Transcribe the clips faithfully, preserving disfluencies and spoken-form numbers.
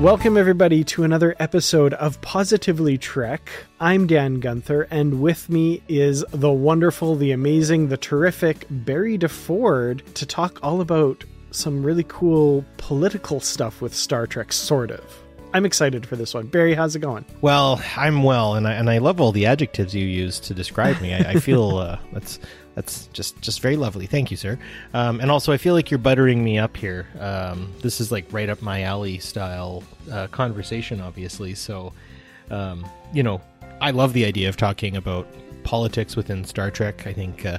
Welcome, everybody, to another episode of Positively Trek. I'm Dan Gunther, and with me is the wonderful, the amazing, the terrific Barry DeFord to talk all about some really cool political stuff with Star Trek, sort of. I'm excited for this one. Barry, how's it going? Well, I'm well, and I, and I love all the adjectives you use to describe me. I, I feel uh, that's... That's just, just very lovely. Thank you, sir. Um, and also, I feel like you're buttering me up here. Um, this is like right up my alley style uh, conversation, obviously. So, um, you know, I love the idea of talking about politics within Star Trek. I think uh,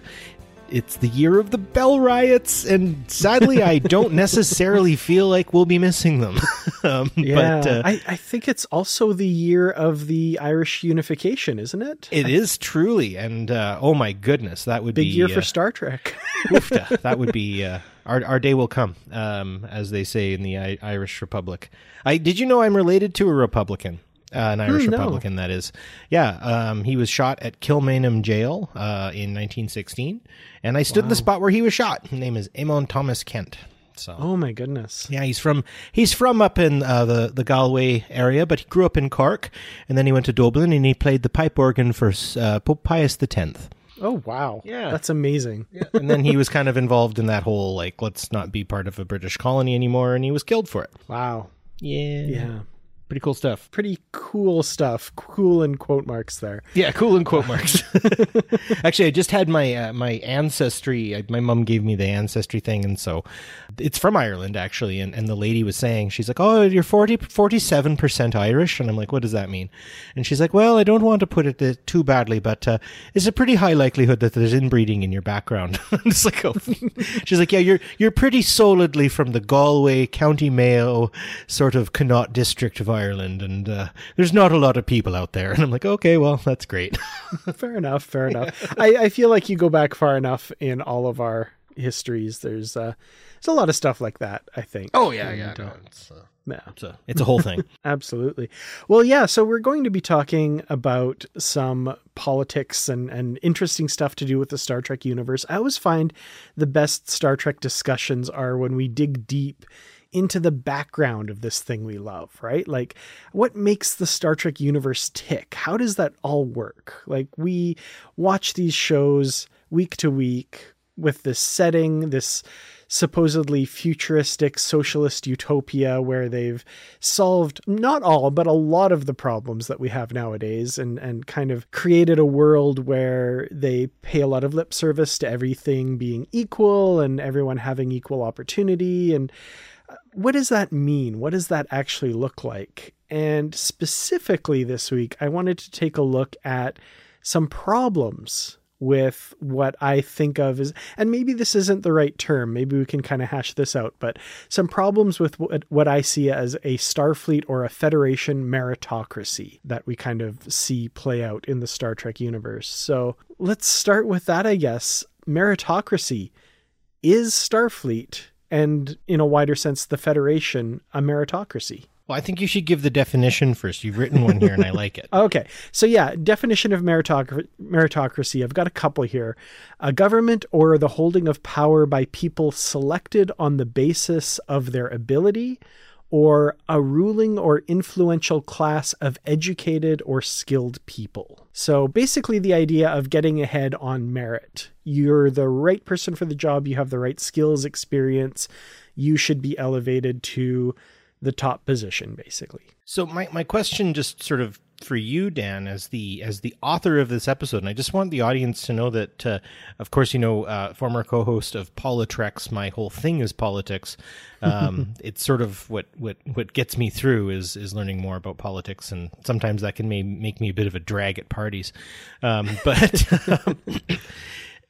it's the year of the Bell Riots, and sadly, I don't necessarily feel like we'll be missing them. um, yeah, but, uh, I, I think it's also the year of the Irish Unification, isn't it? It is truly, and uh, oh my goodness, that would Big be... Big year uh, for Star Trek. Oofta, that would be... Uh, Our our day will come, um, as they say in the I- Irish Republic. I Did you know I'm related to a Republican? Uh, an Irish mm, no. Republican, that is. Yeah, um, he was shot at Kilmainham Jail uh, in nineteen sixteen, and I stood wow. in the spot where he was shot. His name is Éamonn Thomas Ceannt. So, oh my goodness! Yeah, he's from he's from up in uh, the the Galway area, but he grew up in Cork, and then he went to Dublin, and he played the pipe organ for uh, Pope Pius the tenth. Oh, wow. Yeah. That's amazing. Yeah. And then he was kind of involved in that whole, like, let's not be part of a British colony anymore. And he was killed for it. Wow. Yeah. Yeah. Pretty cool stuff. Pretty cool stuff. Cool in quote marks there. Yeah, cool in quote marks. Actually, I just had my uh, my ancestry. I, my mom gave me the ancestry thing. And so it's from Ireland, actually. And, and the lady was saying, she's like, oh, you're forty, forty-seven percent Irish. And I'm like, what does that mean? And she's like, well, I don't want to put it too badly, but uh, it's a pretty high likelihood that there's inbreeding in your background. I'm just like, oh. She's like, yeah, you're, you're pretty solidly from the Galway, County Mayo, sort of Connaught district of Ireland. Ireland and uh, there's not a lot of people out there. And I'm like, okay, well, that's great. Fair enough. Fair enough. I, I feel like you go back far enough in all of our histories. There's uh, there's a lot of stuff like that, I think. Oh, yeah. And, yeah. No, it's, uh, yeah. It's, a, it's a whole thing. Absolutely. Well, yeah. So we're going to be talking about some politics and, and interesting stuff to do with the Star Trek universe. I always find the best Star Trek discussions are when we dig deep into the background of this thing we love, right? Like, what makes the Star Trek universe tick? How does that all work? Like, we watch these shows week to week with this setting, this supposedly futuristic socialist utopia where they've solved not all, but a lot of the problems that we have nowadays and, and kind of created a world where they pay a lot of lip service to everything being equal and everyone having equal opportunity. And what does that mean? What does that actually look like? And specifically this week, I wanted to take a look at some problems with what I think of as, and maybe this isn't the right term, maybe we can kind of hash this out, but some problems with what, what I see as a Starfleet or a Federation meritocracy that we kind of see play out in the Star Trek universe. So let's start with that, I guess. Meritocracy. is Starfleet, and in a wider sense, the Federation, a meritocracy? Well, I think you should give the definition first. You've written one here and I like it. Okay. So yeah, definition of meritocr- meritocracy. I've got a couple here. A government or the holding of power by people selected on the basis of their ability, or a ruling or influential class of educated or skilled people. So basically the idea of getting ahead on merit. You're the right person for the job. You have the right skills, experience. You should be elevated to the top position, basically. So my, my question just sort of for you, Dan, as the as the author of this episode, and I just want the audience to know that, uh, of course, you know, uh, former co-host of Politrex, my whole thing is politics. Um, it's sort of what, what, what gets me through is is learning more about politics, and sometimes that can may, make me a bit of a drag at parties. Um, but um,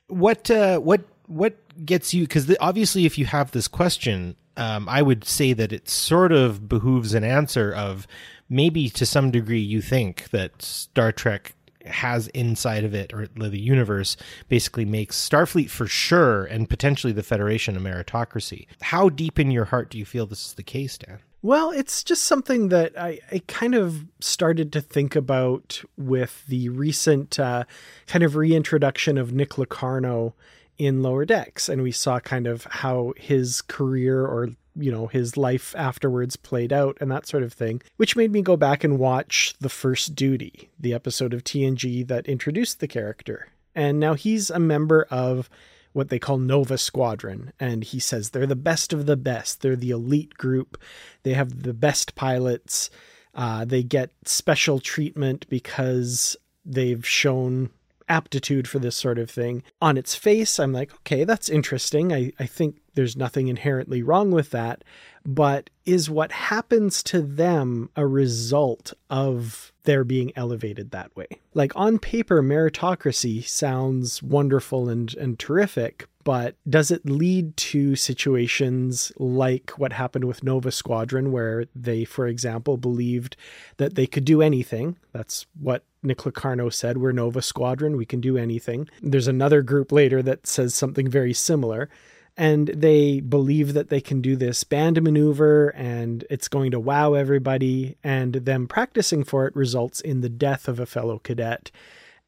what uh, what what gets you? Because obviously, if you have this question, um, I would say that it sort of behooves an answer of, maybe to some degree you think that Star Trek has inside of it, or the universe basically makes Starfleet for sure and potentially the Federation a meritocracy. How deep in your heart do you feel this is the case, Dan? Well, it's just something that I, I kind of started to think about with the recent uh, kind of reintroduction of Nick Locarno in Lower Decks. And we saw kind of how his career, or you know, his life afterwards played out and that sort of thing, which made me go back and watch The First Duty, the episode of T N G that introduced the character. And now he's a member of what they call Nova Squadron. And he says they're the best of the best. They're the elite group. They have the best pilots. Uh, they get special treatment because they've shown aptitude for this sort of thing. On its face, I'm like, okay, that's interesting. I, I think there's nothing inherently wrong with that. But is what happens to them a result of their being elevated that way? Like, on paper, meritocracy sounds wonderful and, and terrific, but does it lead to situations like what happened with Nova Squadron, where they, for example, believed that they could do anything? That's what Nick Locarno said, we're Nova Squadron, we can do anything. There's another group later that says something very similar, and they believe that they can do this band maneuver and it's going to wow everybody, and them practicing for it results in the death of a fellow cadet,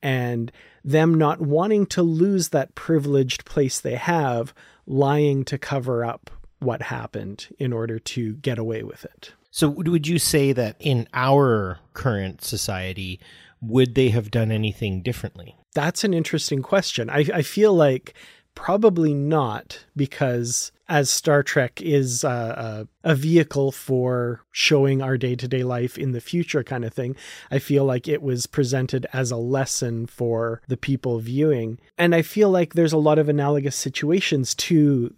and them not wanting to lose that privileged place they have, lying to cover up what happened in order to get away with it. So would you say that in our current society, would they have done anything differently? That's an interesting question. I, I feel like probably not, because as Star Trek is a, a, a vehicle for showing our day-to-day life in the future kind of thing, I feel like it was presented as a lesson for the people viewing. And I feel like there's a lot of analogous situations to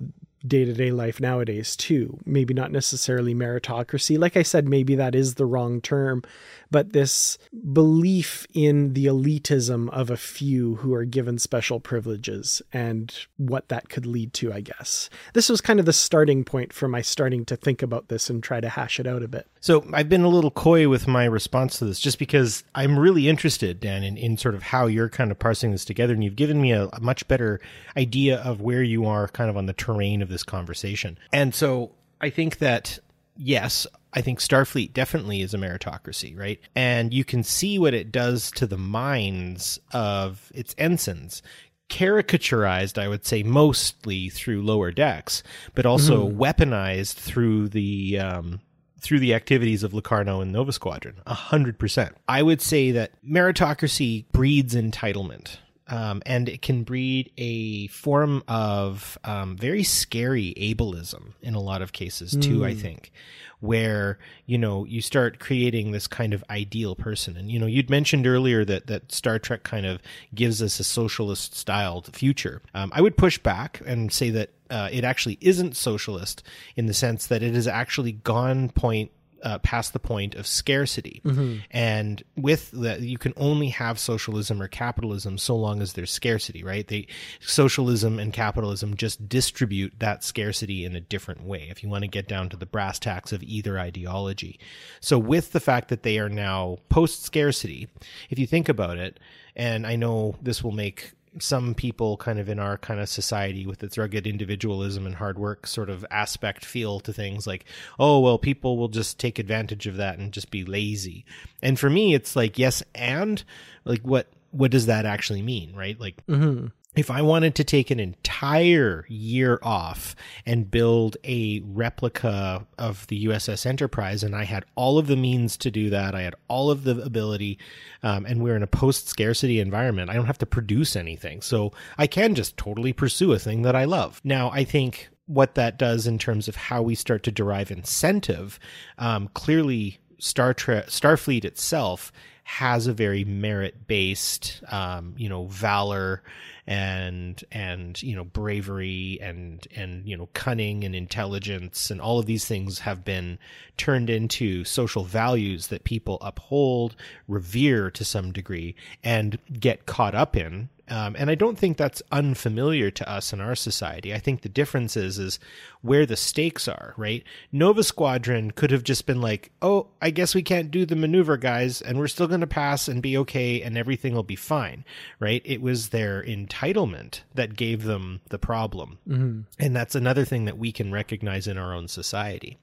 day-to-day life nowadays too. Maybe not necessarily meritocracy. Like I said, maybe that is the wrong term, but this belief in the elitism of a few who are given special privileges and what that could lead to, I guess. This was kind of the starting point for my starting to think about this and try to hash it out a bit. So I've been a little coy with my response to this just because I'm really interested, Dan, in, in sort of how you're kind of parsing this together, and you've given me a, a much better idea of where you are kind of on the terrain of this conversation. And so I think that, yes, I think Starfleet definitely is a meritocracy, right? And you can see what it does to the minds of its ensigns. Caricaturized, I would say, mostly through Lower Decks, but also mm. weaponized through the um, through the activities of Locarno and Nova Squadron. A hundred percent. I would say that meritocracy breeds entitlement. Um, and it can breed a form of um, very scary ableism in a lot of cases too, mm. I think, where, you know, you start creating this kind of ideal person. And, you know, you'd mentioned earlier that, that Star Trek kind of gives us a socialist styled future. Um, I would push back and say that uh, it actually isn't socialist in the sense that it has actually gone point Uh, past the point of scarcity. Mm-hmm. And with that, you can only have socialism or capitalism so long as there's scarcity, right? They, socialism and capitalism just distribute that scarcity in a different way, if you want to get down to the brass tacks of either ideology. So with the fact that they are now post-scarcity, if you think about it, and I know this will make some people kind of in our kind of society with its rugged individualism and hard work sort of aspect feel to things like, oh, well, people will just take advantage of that and just be lazy. And for me, it's like, yes, and like, what what does that actually mean, right? Like, mm-hmm. If I wanted to take an entire year off and build a replica of the U S S Enterprise, and I had all of the means to do that, I had all of the ability, um, and we're in a post-scarcity environment, I don't have to produce anything. So I can just totally pursue a thing that I love. Now, I think what that does in terms of how we start to derive incentive, um, clearly Star Trek, Starfleet itself has a very merit-based, um, you know, valor and, and, you know, bravery and, and, you know, cunning and intelligence, and all of these things have been turned into social values that people uphold, revere to some degree, and get caught up in. Um, and I don't think that's unfamiliar to us in our society. I think the difference is, is where the stakes are, right? Nova Squadron could have just been like, oh, I guess we can't do the maneuver, guys, and we're still going to pass and be okay, and everything will be fine, right? It was their entitlement that gave them the problem. Mm-hmm. And that's another thing that we can recognize in our own society.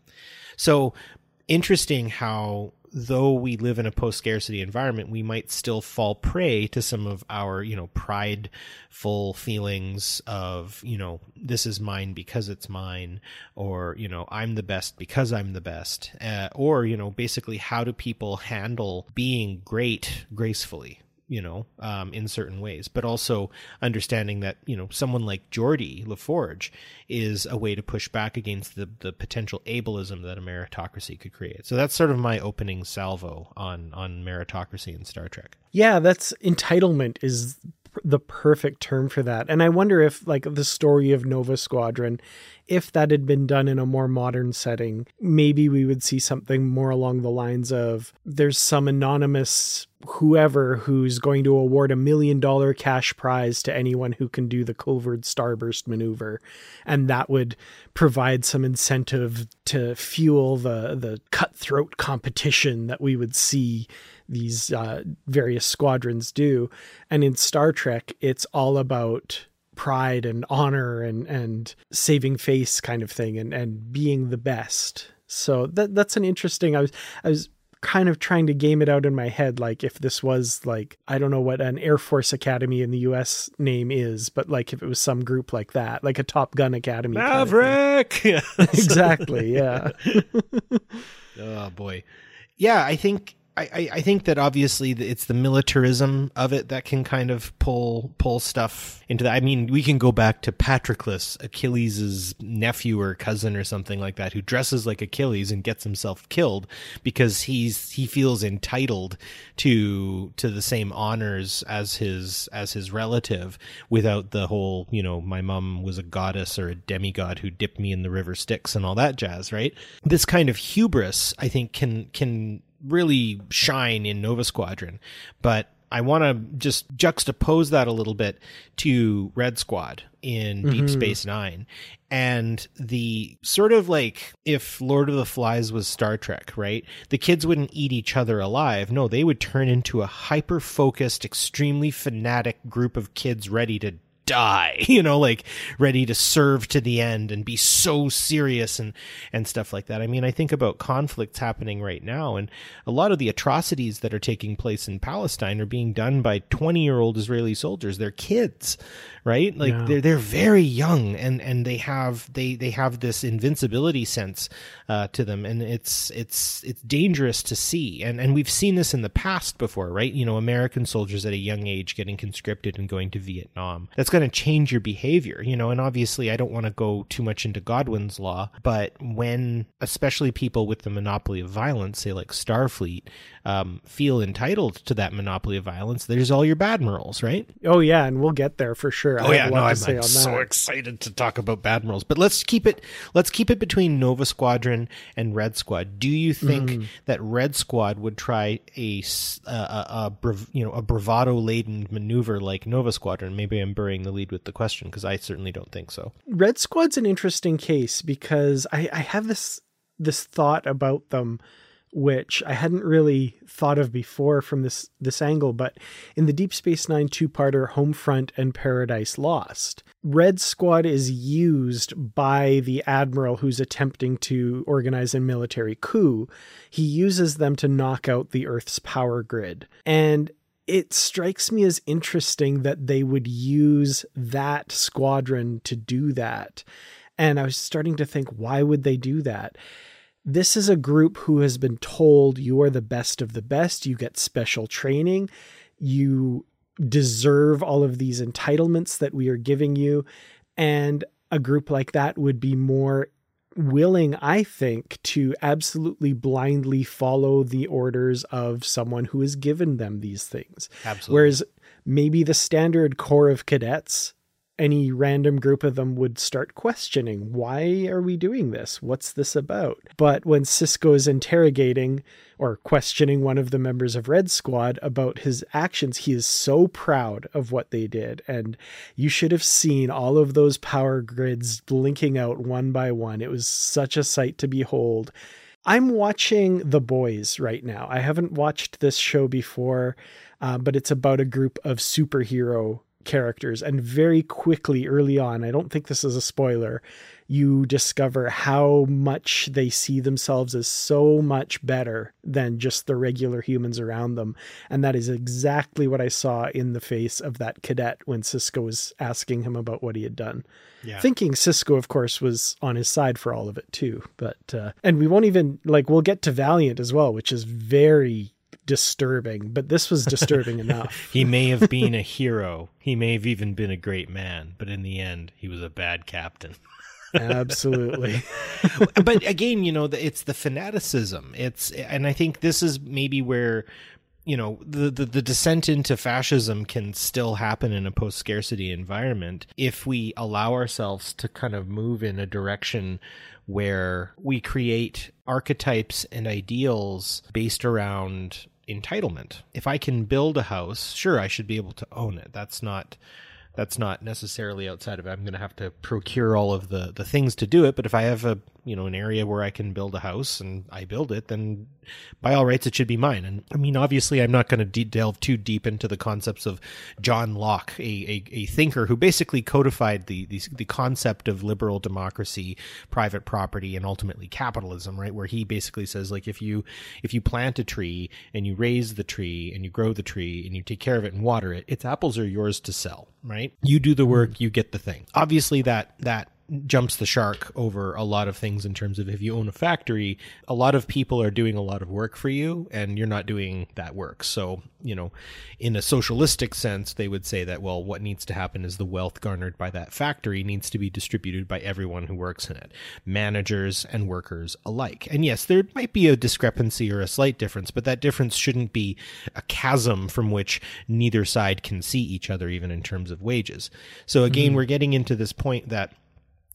So interesting how, though we live in a post-scarcity environment, we might still fall prey to some of our, you know, prideful feelings of, you know, this is mine because it's mine, or, you know, I'm the best because I'm the best, uh, or, you know, basically how do people handle being great gracefully, you know, um, in certain ways, but also understanding that, you know, someone like Geordi LaForge is a way to push back against the, the potential ableism that a meritocracy could create. So that's sort of my opening salvo on, on meritocracy in Star Trek. Yeah, that's entitlement is the perfect term for that. And I wonder if, like, the story of Nova Squadron, if that had been done in a more modern setting, maybe we would see something more along the lines of there's some anonymous whoever who's going to award a million dollar cash prize to anyone who can do the covert starburst maneuver. And that would provide some incentive to fuel the, the cutthroat competition that we would see these uh, various squadrons do. And in Star Trek, it's all about pride and honor and, and saving face kind of thing, and, and being the best. So that that's an interesting, I was, I was kind of trying to game it out in my head. Like if this was like, I don't know what an Air Force Academy in the U S name is, but like if it was some group like that, like a Top Gun Academy. Maverick! Kind of yeah. Exactly. Yeah. Oh boy. Yeah. I think, I, I think that obviously it's the militarism of it that can kind of pull pull stuff into that. I mean, we can go back to Patroclus, Achilles' nephew or cousin or something like that, who dresses like Achilles and gets himself killed because he's he feels entitled to to the same honors as his as his relative, without the whole, you know, my mom was a goddess or a demigod who dipped me in the river Styx and all that jazz, right? This kind of hubris, I think, can can. really shine in Nova Squadron, but I want to just juxtapose that a little bit to Red Squad in mm-hmm. Deep Space Nine, and the sort of like if Lord of the Flies was Star Trek, right? The kids wouldn't eat each other alive. No, they would turn into a hyper-focused, extremely fanatic group of kids ready to die, you know, like ready to serve to the end and be so serious and, and stuff like that. I mean, I think about conflicts happening right now, and a lot of the atrocities that are taking place in Palestine are being done by twenty year old Israeli soldiers. They're kids, right? Like yeah. they're, they're very young, and, and they have, they, they have this invincibility sense uh, to them. And it's, it's, it's dangerous to see. And, and we've seen this in the past before, right? You know, American soldiers at a young age getting conscripted and going to Vietnam. That's going to change your behavior, you know, and obviously I don't want to go too much into Godwin's law, but when especially people with the monopoly of violence, say like Starfleet, um, feel entitled to that monopoly of violence, there's all your badmirals, right? Oh yeah, and we'll get there for sure. Oh I yeah, no, I'm, I'm so excited to talk about badmirals, but let's keep it, let's keep it between Nova Squadron and Red Squad. Do you think mm. that Red Squad would try a, a, a, a you know, a bravado laden maneuver like Nova Squadron? Maybe I'm burying the lead with the question, because I certainly don't think so. Red Squad's an interesting case because I, I have this this thought about them which I hadn't really thought of before from this this angle, but in the Deep Space Nine two-parter Homefront and Paradise Lost, Red Squad is used by the Admiral who's attempting to organize a military coup. He uses them to knock out the Earth's power grid. And it strikes me as interesting that they would use that squadron to do that. And I was starting to think, why would they do that? This is a group who has been told you are the best of the best. You get special training. You deserve all of these entitlements that we are giving you. And a group like that would be more willing, I think, to absolutely blindly follow the orders of someone who has given them these things. Absolutely. Whereas maybe the standard corps of cadets, any random group of them would start questioning, why are we doing this? What's this about? But when Sisko is interrogating or questioning one of the members of Red Squad about his actions, he is so proud of what they did. And you should have seen all of those power grids blinking out one by one. It was such a sight to behold. I'm watching The Boys right now. I haven't watched this show before, uh, but it's about a group of superhero characters, and very quickly early on, I don't think this is a spoiler, you discover how much they see themselves as so much better than just the regular humans around them. And that is exactly what I saw in the face of that cadet when Sisko was asking him about what he had done. Yeah. Thinking Sisko, of course, was on his side for all of it too. But, uh, and we won't even, like, we'll get to Valiant as well, which is very disturbing, but this was disturbing enough. He may have been a hero. He may have even been a great man, but in the end, he was a bad captain. Absolutely. But again, you know, it's the fanaticism. It's, and I think this is maybe where, you know, the, the, the descent into fascism can still happen in a post-scarcity environment if we allow ourselves to kind of move in a direction where we create archetypes and ideals based around entitlement. If I can build a house, sure, I should be able to own it. That's not... That's not necessarily outside of it. I'm going to have to procure all of the, the things to do it. But if I have a, you know, an area where I can build a house and I build it, then by all rights, it should be mine. And I mean, obviously, I'm not going to de- delve too deep into the concepts of John Locke, a a, a thinker who basically codified the, the the concept of liberal democracy, private property, and ultimately capitalism, right? Where he basically says, like, if you if you plant a tree and you raise the tree and you grow the tree and you take care of it and water it, its apples are yours to sell, right? You do the work, you get the thing. Obviously, that that jumps the shark over a lot of things in terms of if you own a factory, a lot of people are doing a lot of work for you and you're not doing that work. So, you know, in a socialistic sense, they would say that, well, what needs to happen is the wealth garnered by that factory needs to be distributed by everyone who works in it, managers and workers alike. And yes, there might be a discrepancy or a slight difference, but that difference shouldn't be a chasm from which neither side can see each other, even in terms of wages. So again, mm-hmm. we're getting into this point that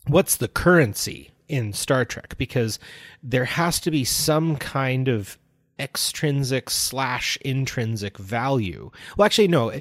what's the currency in Star Trek? Because there has to be some kind of extrinsic slash intrinsic value. Well, actually, no,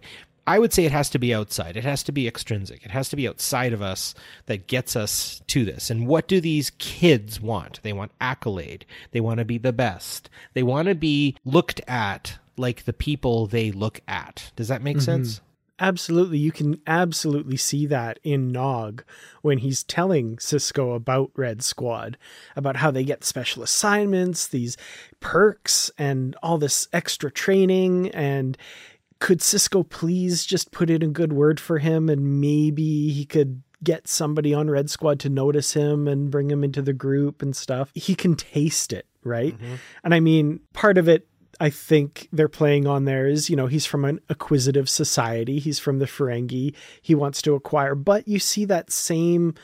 I would say it has to be outside. It has to be extrinsic. It has to be outside of us that gets us to this. And what do these kids want? They want accolade. They want to be the best. They want to be looked at like the people they look at. Does that make mm-hmm. sense? Absolutely. You can absolutely see that in Nog when he's telling Sisko about Red Squad, about how they get special assignments, these perks, and all this extra training. And could Sisko please just put in a good word for him, and maybe he could get somebody on Red Squad to notice him and bring him into the group and stuff. He can taste it, right? Mm-hmm. And I mean, part of it, I think they're playing on there is, you know, he's from an acquisitive society. He's from the Ferengi. He wants to acquire, but you see that same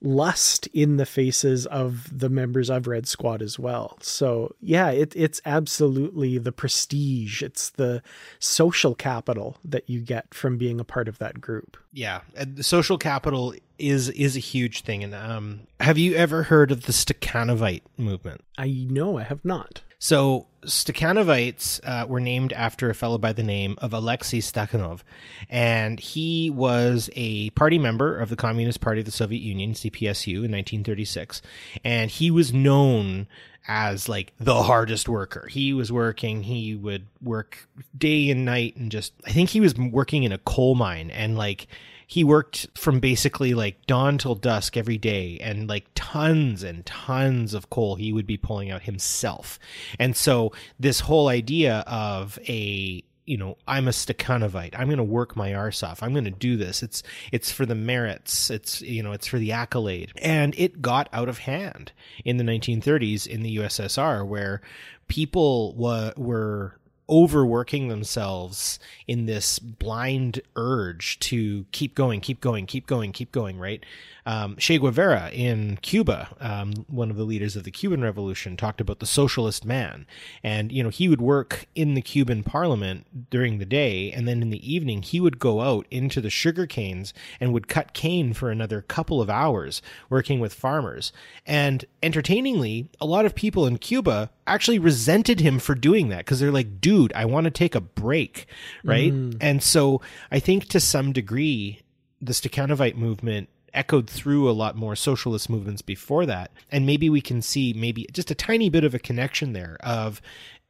lust in the faces of the members of Red Squad as well. So yeah, it, it's absolutely the prestige. It's the social capital that you get from being a part of that group. Yeah. And the social capital is, is a huge thing. And um, have you ever heard of the Stakhanovite movement? I know I have not. So Stakhanovites uh, were named after a fellow by the name of Alexei Stakhanov, and he was a party member of the Communist Party of the Soviet Union, C P S U, in nineteen thirty-six, and he was known as, like, the hardest worker. He was working, he would work day and night, and just, I think he was working in a coal mine, and, like, he worked from basically, like, dawn till dusk every day, and, like, tons and tons of coal he would be pulling out himself. And so this whole idea of a, you know, I'm a Stakhanovite, I'm going to work my arse off, I'm going to do this, it's it's for the merits, it's, you know, it's for the accolade. And it got out of hand in the nineteen thirties in the U S S R, where people wa- were... overworking themselves in this blind urge to keep going, keep going, keep going, keep going, right? Um, Che Guevara in Cuba, um, one of the leaders of the Cuban Revolution, talked about the socialist man. And, you know, he would work in the Cuban parliament during the day, and then in the evening, he would go out into the sugar canes and would cut cane for another couple of hours, working with farmers. And entertainingly, a lot of people in Cuba actually resented him for doing that, because they're like, dude, I want to take a break, right? Mm. And so I think to some degree, the Stakhanovite movement echoed through a lot more socialist movements before that. And maybe we can see maybe just a tiny bit of a connection there of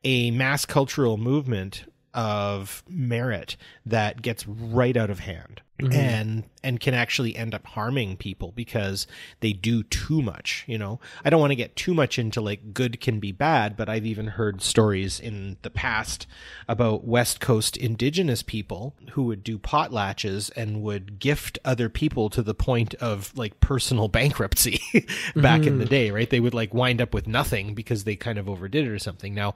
a mass cultural movement of merit that gets right out of hand, mm-hmm. and and can actually end up harming people because they do too much. You know, I don't want to get too much into, like, good can be bad, but I've even heard stories in the past about West Coast Indigenous people who would do potlatches and would gift other people to the point of, like, personal bankruptcy back mm-hmm. in the day, right? They would, like, wind up with nothing because they kind of overdid it or something. Now,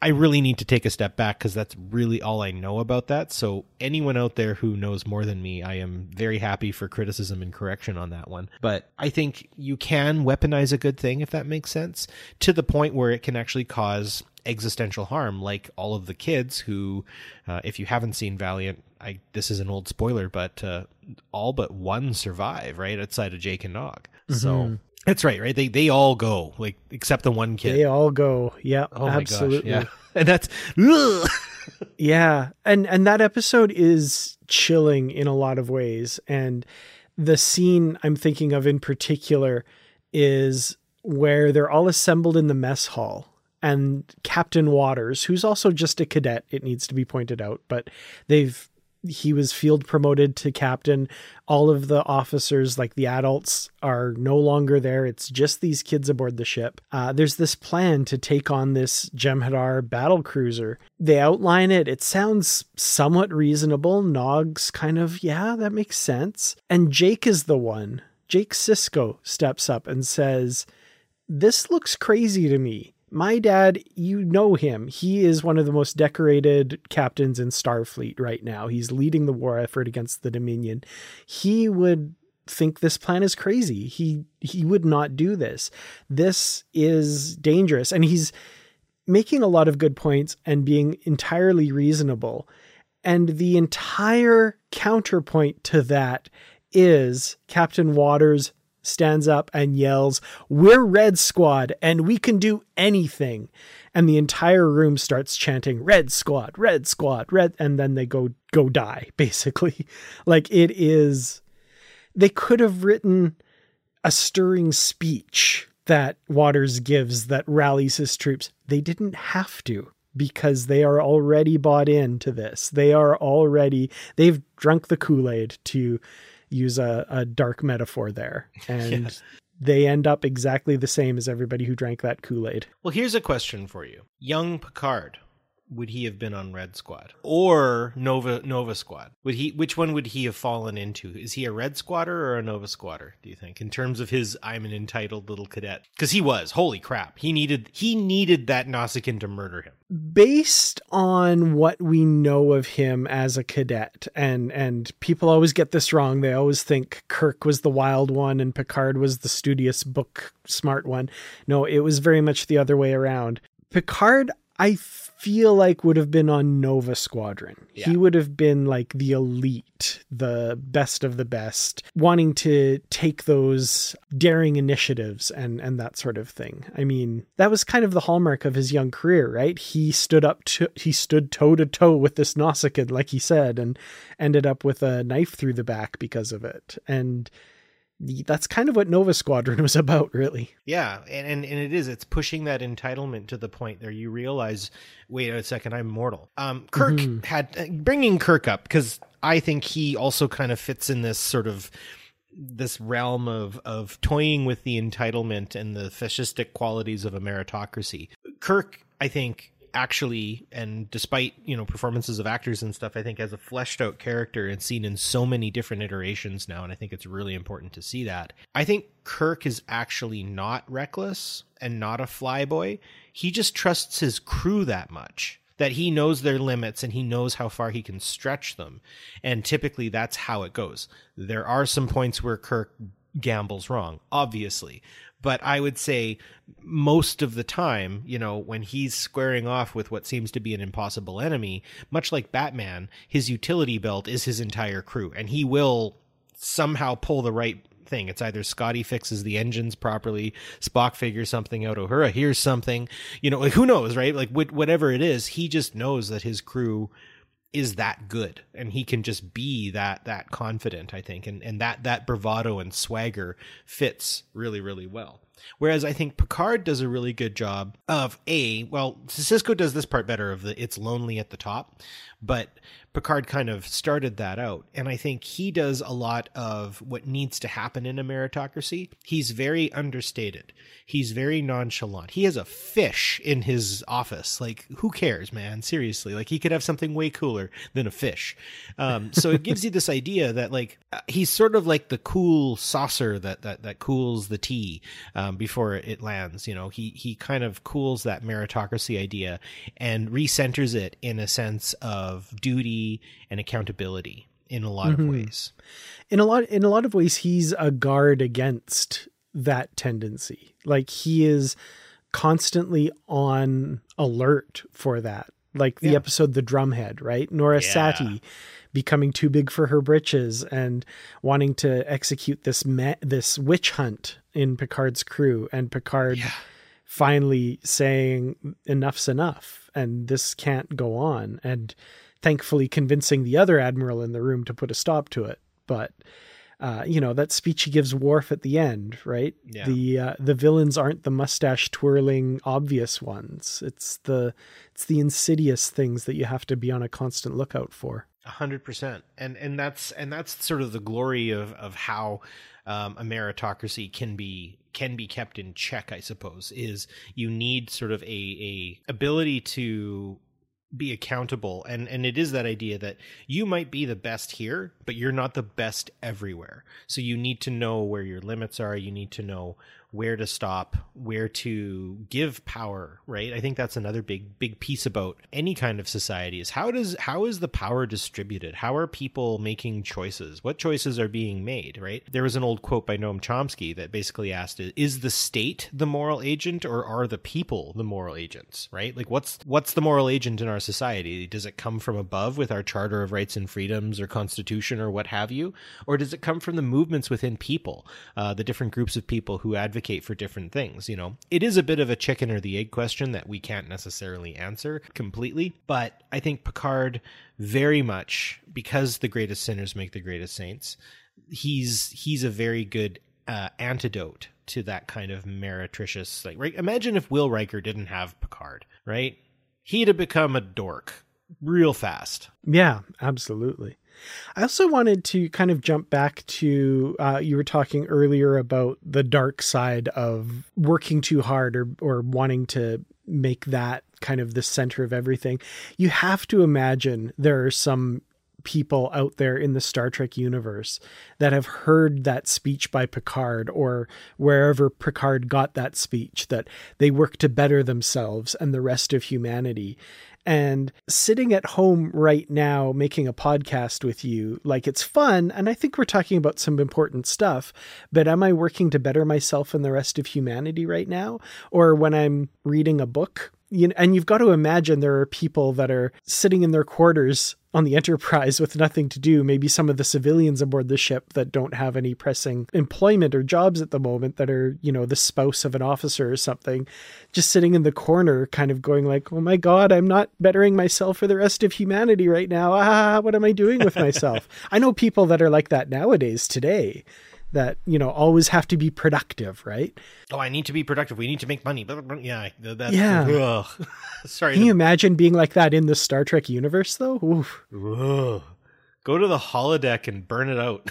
I really need to take a step back because that's really all I know about that. So anyone out there who knows more than me, I am very happy for criticism and correction on that one. But I think you can weaponize a good thing, if that makes sense, to the point where it can actually cause existential harm, like all of the kids who, uh, if you haven't seen Valiant, I, this is an old spoiler, but uh, all but one survive, right, outside of Jake and Nog. Mm-hmm. So... That's right, right? They they all go, like, except the one kid. They all go. Yeah, oh absolutely. My gosh, yeah. And that's ugh. Yeah. And and that episode is chilling in a lot of ways. And the scene I'm thinking of in particular is where they're all assembled in the mess hall, and Captain Waters, who's also just a cadet, it needs to be pointed out, but they've he was field promoted to captain. All of the officers, like the adults, are no longer there. It's just these kids aboard the ship. Uh, there's this plan to take on this Jem'Hadar battle cruiser. They outline it. It sounds somewhat reasonable. Nog's kind of, yeah, that makes sense. And Jake is the one. Jake Sisko steps up and says, "This looks crazy to me. My dad, you know him. He is one of the most decorated captains in Starfleet right now. He's leading the war effort against the Dominion. He would think this plan is crazy. He he would not do this. This is dangerous." And he's making a lot of good points and being entirely reasonable. And the entire counterpoint to that is Captain Waters stands up and yells, "We're Red Squad and we can do anything." And the entire room starts chanting, "Red Squad, Red Squad, Red." And then they go, go die, basically. Like, it is, they could have written a stirring speech that Waters gives that rallies his troops. They didn't have to, because they are already bought into this. They are already, they've drunk the Kool-Aid, to use a, a dark metaphor there. And yes, they end up exactly the same as everybody who drank that Kool-Aid. Well, here's a question for you. Young Picard, would he have been on Red Squad or Nova Nova Squad? Would he? Which one would he have fallen into? Is he a Red Squatter or a Nova Squatter, do you think, in terms of his "I'm an entitled little cadet"? Because he was, holy crap, he needed he needed that Nausicaan to murder him. Based on what we know of him as a cadet, and and people always get this wrong. They always think Kirk was the wild one and Picard was the studious, book smart one. No, it was very much the other way around. Picard, I feel like would have been on Nova Squadron. Yeah. He would have been like the elite, the best of the best, wanting to take those daring initiatives and, and that sort of thing. I mean, that was kind of the hallmark of his young career, right? He stood up to, he stood toe to toe with this Nausicaan, like he said, and ended up with a knife through the back because of it. And that's kind of what Nova Squadron was about, really. Yeah, and, and, and it is. It's pushing that entitlement to the point where you realize, wait a second, I'm mortal. Um, Kirk mm-hmm. had... Bringing Kirk up, because I think he also kind of fits in this sort of... this realm of of toying with the entitlement and the fascistic qualities of a meritocracy. Kirk, I think... actually, and despite, you know, performances of actors and stuff, I think as a fleshed out character and seen in so many different iterations now, and I think it's really important to see that. I think Kirk is actually not reckless and not a flyboy. He just trusts his crew that much, that he knows their limits and he knows how far he can stretch them. And typically that's how it goes. There are some points where Kirk gambles wrong, obviously. But I would say most of the time, you know, when he's squaring off with what seems to be an impossible enemy, much like Batman, his utility belt is his entire crew, and he will somehow pull the right thing. It's either Scotty fixes the engines properly, Spock figures something out, Uhura hears something, you know, like who knows, right? Like whatever it is, he just knows that his crew is that good, and he can just be that that confident, I think, and and that that bravado and swagger fits really, really well. Whereas I think Picard does a really good job of a well, Sisko does this part better of the it's lonely at the top, but Picard kind of started that out, and I think he does a lot of what needs to happen in a meritocracy. He's very understated. He's very nonchalant. He has a fish in his office. Like, who cares, man? Seriously, like he could have something way cooler than a fish. Um, so it gives you this idea that like he's sort of like the cool saucer that that that cools the tea. Um, before it lands, you know, he he kind of cools that meritocracy idea and recenters it in a sense of duty and accountability in a lot mm-hmm. of ways. In a lot, in a lot of ways, he's a guard against that tendency. Like he is constantly on alert for that. Like the yeah. episode, The Drumhead, right? Nora yeah. Sati becoming too big for her britches and wanting to execute this ma- this witch hunt in Picard's crew, and Picard yeah. finally saying enough's enough and this can't go on, and thankfully convincing the other admiral in the room to put a stop to it. But uh, you know, that speech he gives Worf at the end, right? Yeah. The, uh, the villains aren't the mustache twirling obvious ones. It's the, it's the insidious things that you have to be on a constant lookout for. A hundred percent. And, and that's, and that's sort of the glory of, of how, um, a meritocracy can be, can be kept in check, I suppose, is you need sort of a, a ability to be accountable. And, and it is that idea that you might be the best here, but you're not the best everywhere. So you need to know where your limits are. You need to know where to stop, where to give power, right? I think that's another big, big piece about any kind of society is how does, how is the power distributed? How are people making choices? What choices are being made, right? There was an old quote by Noam Chomsky that basically asked, is the state the moral agent or are the people the moral agents, right? Like what's, what's the moral agent in our society? Does it come from above with our Charter of Rights and Freedoms or Constitution or what have you? Or does it come from the movements within people, uh, the different groups of people who advocate for different things? You know, it is a bit of a chicken or the egg question that we can't necessarily answer completely, but I think Picard very much, because the greatest sinners make the greatest saints, he's he's a very good uh, antidote to that kind of meretricious, like, right? Imagine if Will Riker didn't have Picard, right? He'd have become a dork real fast. Yeah, absolutely. I also wanted to kind of jump back to, uh, you were talking earlier about the dark side of working too hard or, or wanting to make that kind of the center of everything. You have to imagine there are some people out there in the Star Trek universe that have heard that speech by Picard or wherever Picard got that speech, that they work to better themselves and the rest of humanity. And sitting at home right now, making a podcast with you, like it's fun. And I think we're talking about some important stuff, but am I working to better myself and the rest of humanity right now? Or when I'm reading a book, you know, and you've got to imagine there are people that are sitting in their quarters on the Enterprise with nothing to do. Maybe some of the civilians aboard the ship that don't have any pressing employment or jobs at the moment, that are, you know, the spouse of an officer or something, just sitting in the corner kind of going like, oh my God, I'm not bettering myself for the rest of humanity right now. Ah, what am I doing with myself? I know people that are like that nowadays today, that, you know, always have to be productive, right? Oh, I need to be productive. We need to make money. Yeah. That's, yeah. Sorry. Can you imagine being like that in the Star Trek universe, though? Oof. Ooh. Go to the holodeck and burn it out.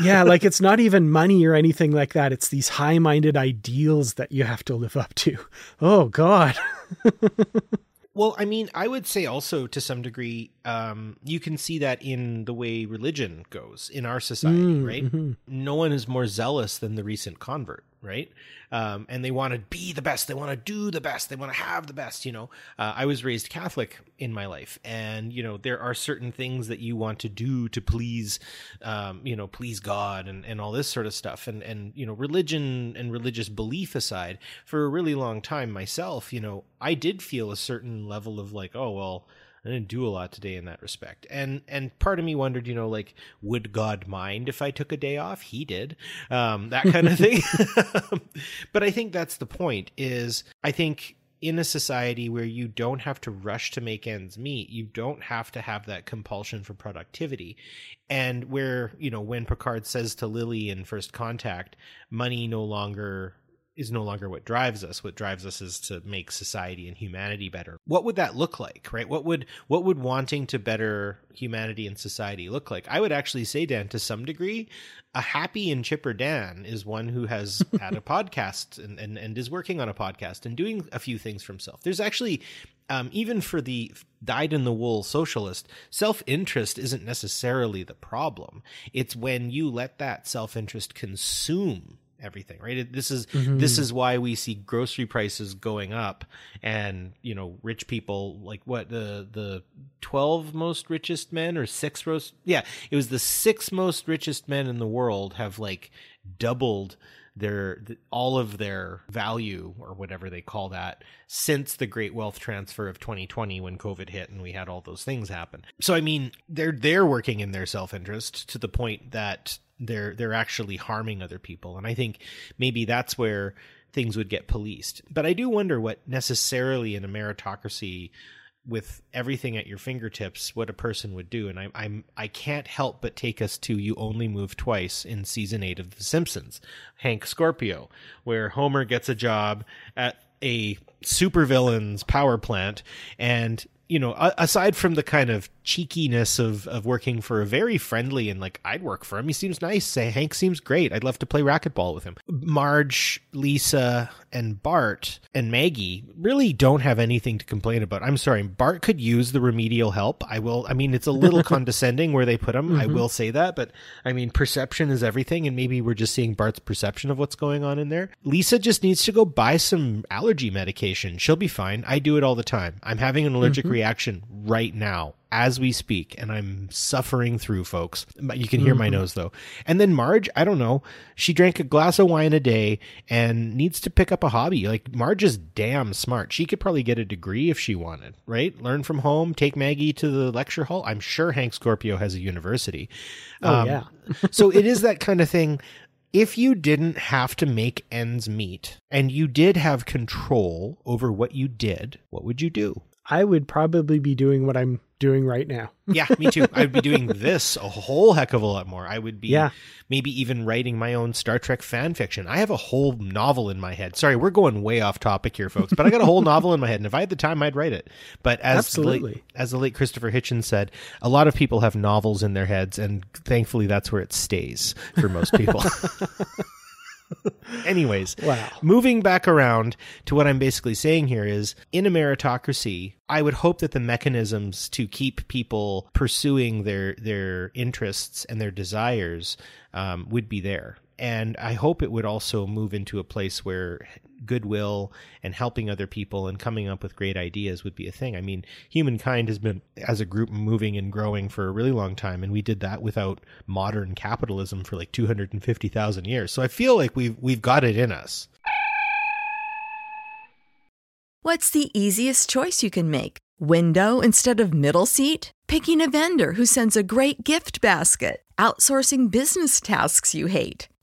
Yeah, like it's not even money or anything like that. It's these high-minded ideals that you have to live up to. Oh, God. Well, I mean, I would say also to some degree, um, you can see that in the way religion goes in our society, mm, right? Mm-hmm. No one is more zealous than the recent convert, right? Um, and they want to be the best. They want to do the best. They want to have the best, you know. Uh, I was raised Catholic in my life. And, you know, there are certain things that you want to do to please, um, you know, please God and, and all this sort of stuff. And, and, you know, religion and religious belief aside, for a really long time myself, you know, I did feel a certain level of like, oh, well, I didn't do a lot today in that respect. And and part of me wondered, you know, like, would God mind if I took a day off? He did. Um, that kind of thing. But I think that's the point, is I think in a society where you don't have to rush to make ends meet, you don't have to have that compulsion for productivity. And where, you know, when Picard says to Lily in First Contact, money no longer... is no longer what drives us. What drives us is to make society and humanity better. What would that look like, right? What would what would wanting to better humanity and society look like? I would actually say, Dan, to some degree, a happy and chipper Dan is one who has had a podcast and, and, and is working on a podcast and doing a few things for himself. There's actually... Um, even for the dyed-in-the-wool socialist, self-interest isn't necessarily the problem. It's when you let that self-interest consume everything, right? This is mm-hmm. this is why we see grocery prices going up, and, you know, rich people, like, what, the the twelve most richest men, or six most, yeah, it was the six most richest men in the world have like doubled their all of their value, or whatever they call that, since the great wealth transfer of twenty twenty when COVID hit and we had all those things happen. So I mean, they're they're working in their self-interest to the point that they're they're actually harming other people. And I think maybe that's where things would get policed. But I do wonder what necessarily in a meritocracy with everything at your fingertips, what a person would do. And I, I'm, I can't help but take us to You Only Move Twice in season eight of The Simpsons, Hank Scorpio, where Homer gets a job at a supervillain's power plant. And, you know, aside from the kind of cheekiness of, of working for a very friendly and like, I'd work for him, he seems nice. Say, Hank seems great. I'd love to play racquetball with him. Marge, Lisa, and Bart and Maggie really don't have anything to complain about. I'm sorry. Bart could use the remedial help. I will. I mean, it's a little condescending where they put him. Mm-hmm. I will say that. But I mean, perception is everything. And maybe we're just seeing Bart's perception of what's going on in there. Lisa just needs to go buy some allergy medication. She'll be fine. I do it all the time. I'm having an allergic reaction. Mm-hmm. reaction right now as we speak, and I'm suffering through, folks. You can hear mm-hmm. my nose though. And then Marge, I don't know, she drank a glass of wine a day and needs to pick up a hobby. Like, Marge is damn smart. She could probably get a degree if she wanted, right? Learn from home, take Maggie to the lecture hall. I'm sure Hank Scorpio has a university. Oh, um, yeah. So it is that kind of thing. If you didn't have to make ends meet and you did have control over what you did, what would you do? I would probably be doing what I'm doing right now. Yeah, me too. I'd be doing this a whole heck of a lot more. I would be yeah. maybe even writing my own Star Trek fan fiction. I have a whole novel in my head. Sorry, we're going way off topic here, folks, but I got a whole novel in my head, and if I had the time, I'd write it. But as Absolutely. The late, as the late Christopher Hitchens said, a lot of people have novels in their heads, and thankfully that's where it stays for most people. Anyways, wow. Moving back around to what I'm basically saying here is, in a meritocracy, I would hope that the mechanisms to keep people pursuing their their interests and their desires um, would be there. And I hope it would also move into a place where goodwill and helping other people and coming up with great ideas would be a thing. I mean, humankind has been, as a group, moving and growing for a really long time, and we did that without modern capitalism for like two hundred fifty thousand years. So I feel like we've we've got it in us. What's the easiest choice you can make? Window instead of middle seat? Picking a vendor who sends a great gift basket? Outsourcing business tasks you hate?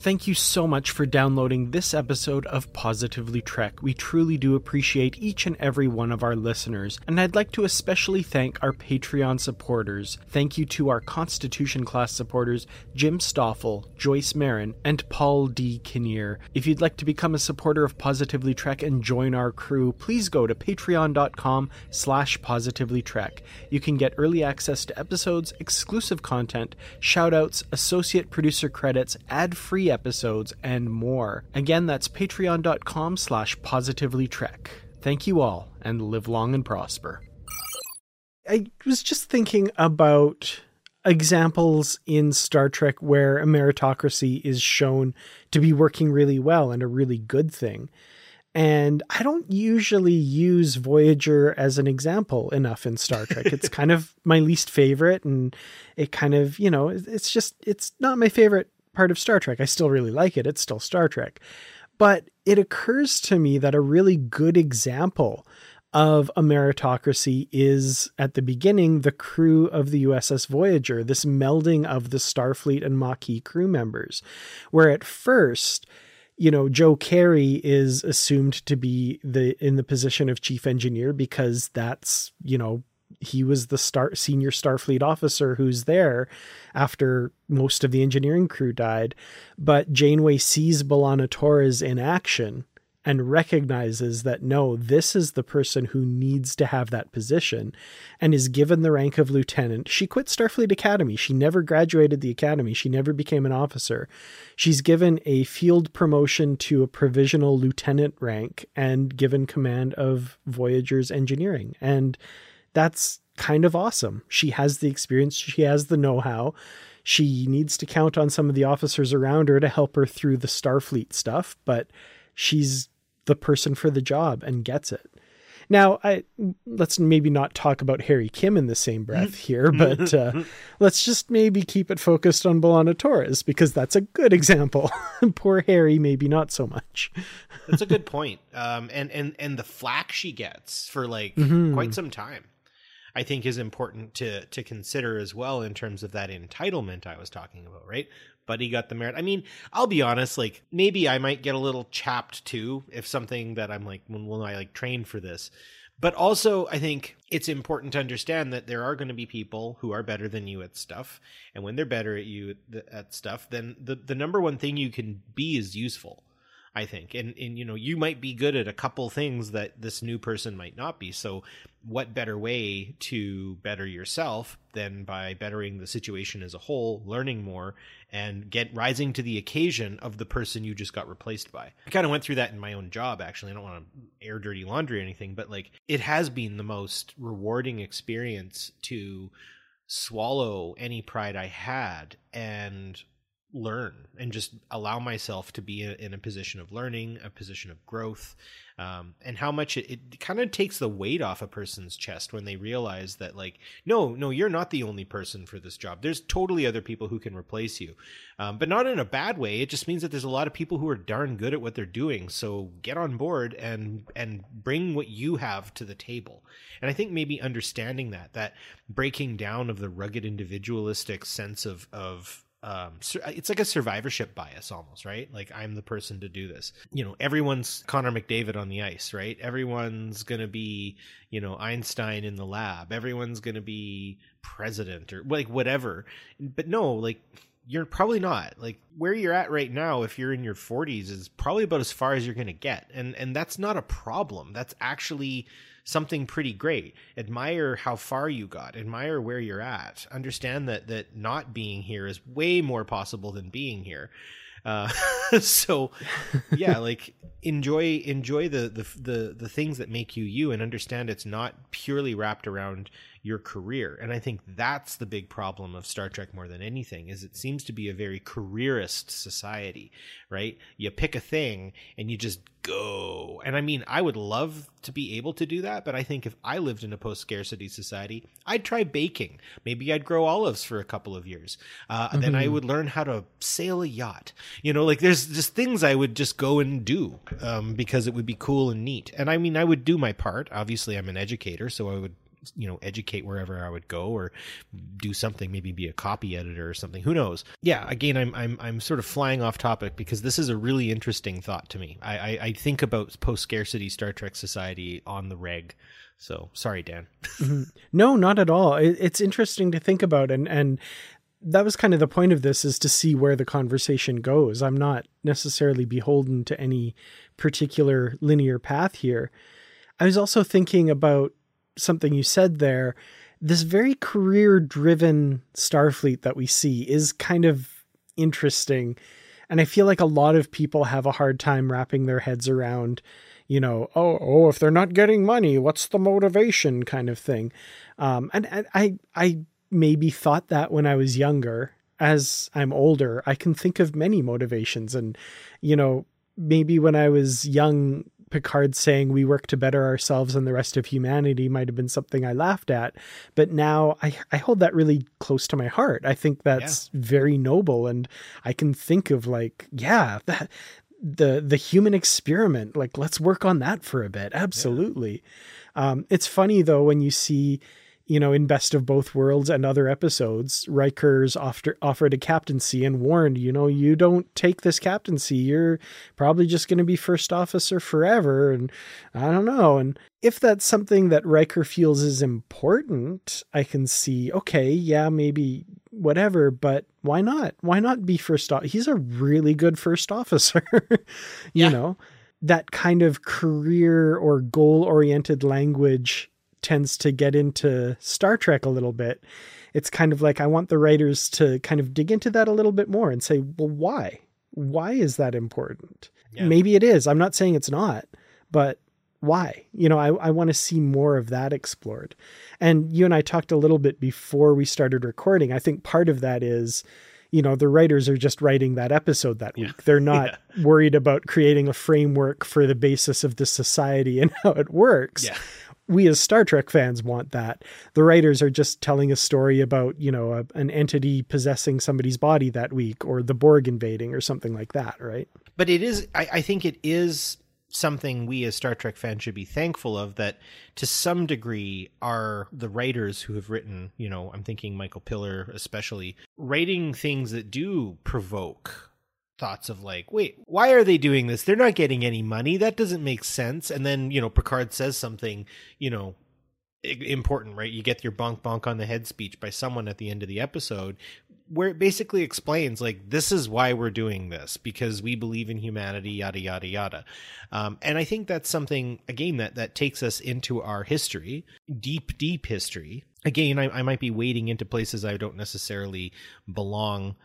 Thank you so much for downloading this episode of Positively Trek. We truly do appreciate each and every one of our listeners, and I'd like to especially thank our Patreon supporters. Thank you to our Constitution Class supporters, Jim Stoffel, Joyce Marin, and Paul D. Kinnear. If you'd like to become a supporter of Positively Trek and join our crew, please go to patreon.com slash positivelytrek. You can get early access to episodes, exclusive content, shoutouts, associate producer credits, ad-free episodes, and more. Again, that's patreon.com slash positivelytrek. Thank you all, and live long and prosper. I was just thinking about examples in Star Trek where a meritocracy is shown to be working really well and a really good thing. And I don't usually use Voyager as an example enough in Star Trek. It's kind of my least favorite, and it kind of, you know, it's just, it's not my favorite part of Star Trek. I still really like it. It's still Star Trek. But it occurs to me that a really good example of a meritocracy is, at the beginning, the crew of the U S S Voyager, this melding of the Starfleet and Maquis crew members, where at first, you know, Joe Carey is assumed to be the in the position of chief engineer because that's, you know, he was the star senior Starfleet officer who's there after most of the engineering crew died. But Janeway sees B'Elanna Torres in action and recognizes that, no, this is the person who needs to have that position, and is given the rank of lieutenant. She quit Starfleet Academy. She never graduated the academy. She never became an officer. She's given a field promotion to a provisional lieutenant rank and given command of Voyager's engineering. And that's kind of awesome. She has the experience. She has the know-how. She needs to count on some of the officers around her to help her through the Starfleet stuff, but she's the person for the job and gets it. Now, I let's maybe not talk about Harry Kim in the same breath here, but uh, let's just maybe keep it focused on B'Elanna Torres, because that's a good example. Poor Harry, maybe not so much. That's a good point. Um, and, and, and the flack she gets for like mm-hmm. quite some time, I think, is important to to consider as well in terms of that entitlement I was talking about, right? Buddy got the merit. I mean, I'll be honest, like maybe I might get a little chapped too if something that I'm like, when will I like train for this? But also I think it's important to understand that there are going to be people who are better than you at stuff. And when they're better at you at, at stuff, then the, the number one thing you can be is useful, I think. And, and, you know, you might be good at a couple things that this new person might not be. So what better way to better yourself than by bettering the situation as a whole, learning more, and get rising to the occasion of the person you just got replaced by. I kind of went through that in my own job, actually. I don't want to air dirty laundry or anything, but like it has been the most rewarding experience to swallow any pride I had and learn and just allow myself to be a, in a position of learning, a position of growth, um, and how much it, it kind of takes the weight off a person's chest when they realize that, like, no, no, you're not the only person for this job. There's totally other people who can replace you, um, but not in a bad way. It just means that there's a lot of people who are darn good at what they're doing. So get on board and, and bring what you have to the table. And I think maybe understanding that, that breaking down of the rugged individualistic sense of, of, Um, it's like a survivorship bias almost, right? Like, I'm the person to do this. You know, everyone's Connor McDavid on the ice, right? Everyone's going to be, you know, Einstein in the lab. Everyone's going to be president or like whatever. But no, like, you're probably not. Like, where you're at right now, if you're in your forties, is probably about as far as you're going to get. And, and that's not a problem. That's actually something pretty great. Admire how far you got. Admire where you're at. Understand that that not being here is way more possible than being here. Uh, so, yeah, like enjoy enjoy the, the the the things that make you you, and understand it's not purely wrapped around your career. And I think that's the big problem of Star Trek more than anything, is it seems to be a very careerist society, right? You pick a thing and you just go. And I mean, I would love to be able to do that, but I think if I lived in a post-scarcity society, I'd try baking. Maybe I'd grow olives for a couple of years. Uh, mm-hmm. Then I would learn how to sail a yacht. You know, like there's just things I would just go and do um, because it would be cool and neat. And I mean, I would do my part. Obviously, I'm an educator, so I would, you know, educate wherever I would go, or do something, maybe be a copy editor or something. Who knows? Yeah. Again, I'm, I'm, I'm sort of flying off topic because this is a really interesting thought to me. I, I, I think about post-scarcity Star Trek society on the reg. So sorry, Dan. Mm-hmm. No, not at all. It, it's interesting to think about. And, and that was kind of the point of this, is to see where the conversation goes. I'm not necessarily beholden to any particular linear path here. I was also thinking about something you said there. This very career driven Starfleet that we see is kind of interesting. And I feel like a lot of people have a hard time wrapping their heads around, you know, oh, oh, if they're not getting money, what's the motivation kind of thing. Um, and, and I, I maybe thought that when I was younger. As I'm older, I can think of many motivations. And, you know, maybe when I was young, Picard saying we work to better ourselves and the rest of humanity might have been something I laughed at, but now I, I hold that really close to my heart. I think that's yeah. very noble. And I can think of like, yeah, that, the, the human experiment, like let's work on that for a bit. Absolutely. Yeah. Um, it's funny though, when you see, you know, in Best of Both Worlds and other episodes, Riker's offer, offered a captaincy and warned, you know, you don't take this captaincy, you're probably just going to be first officer forever. And I don't know. And if that's something that Riker feels is important, I can see, okay, yeah, maybe whatever, but why not? Why not be first off? He's a really good first officer, you yeah. know, that kind of career or goal-oriented language tends to get into Star Trek a little bit. It's kind of like, I want the writers to kind of dig into that a little bit more and say, well, why, why is that important? Yeah. Maybe it is. I'm not saying it's not, but why, you know, I, I want to see more of that explored. And you and I talked a little bit before we started recording. I think part of that is, you know, the writers are just writing that episode that yeah. week. They're not yeah. worried about creating a framework for the basis of the society and how it works. Yeah. We as Star Trek fans want that. The writers are just telling a story about, you know, a, an entity possessing somebody's body that week, or the Borg invading or something like that. Right. But it is, I, I think it is something we as Star Trek fans should be thankful of, that to some degree are the writers who have written, you know, I'm thinking Michael Piller, especially, writing things that do provoke thoughts of like, wait, why are they doing this? They're not getting any money. That doesn't make sense. And then, you know, Picard says something, you know, important, right? You get your bonk bonk on the head speech by someone at the end of the episode, where it basically explains like, this is why we're doing this, because we believe in humanity, yada, yada, yada. Um, and I think that's something, again, that, that takes us into our history, deep, deep history. Again, I, I might be wading into places I don't necessarily belong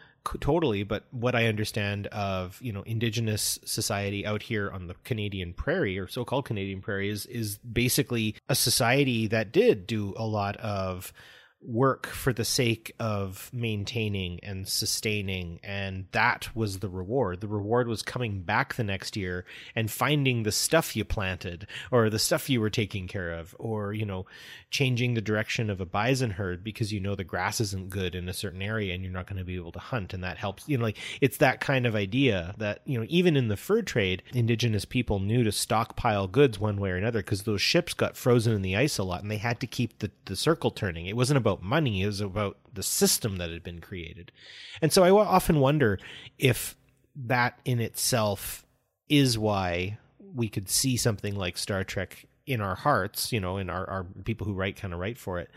totally, but what I understand of, you know, Indigenous society out here on the Canadian prairie, or so-called Canadian prairie, is, is basically a society that did do a lot of work for the sake of maintaining and sustaining, and that was the reward. The reward was coming back the next year and finding the stuff you planted or the stuff you were taking care of, or, you know, changing the direction of a bison herd because you know the grass isn't good in a certain area and you're not going to be able to hunt, and that helps. You know, like, it's that kind of idea that, you know, even in the fur trade, indigenous people knew to stockpile goods one way or another because those ships got frozen in the ice a lot and they had to keep the, the circle turning. It wasn't about About money, is about the system that had been created. And so I often wonder if that in itself is why we could see something like Star Trek in our hearts, you know, in our, our people who write kind of write for it.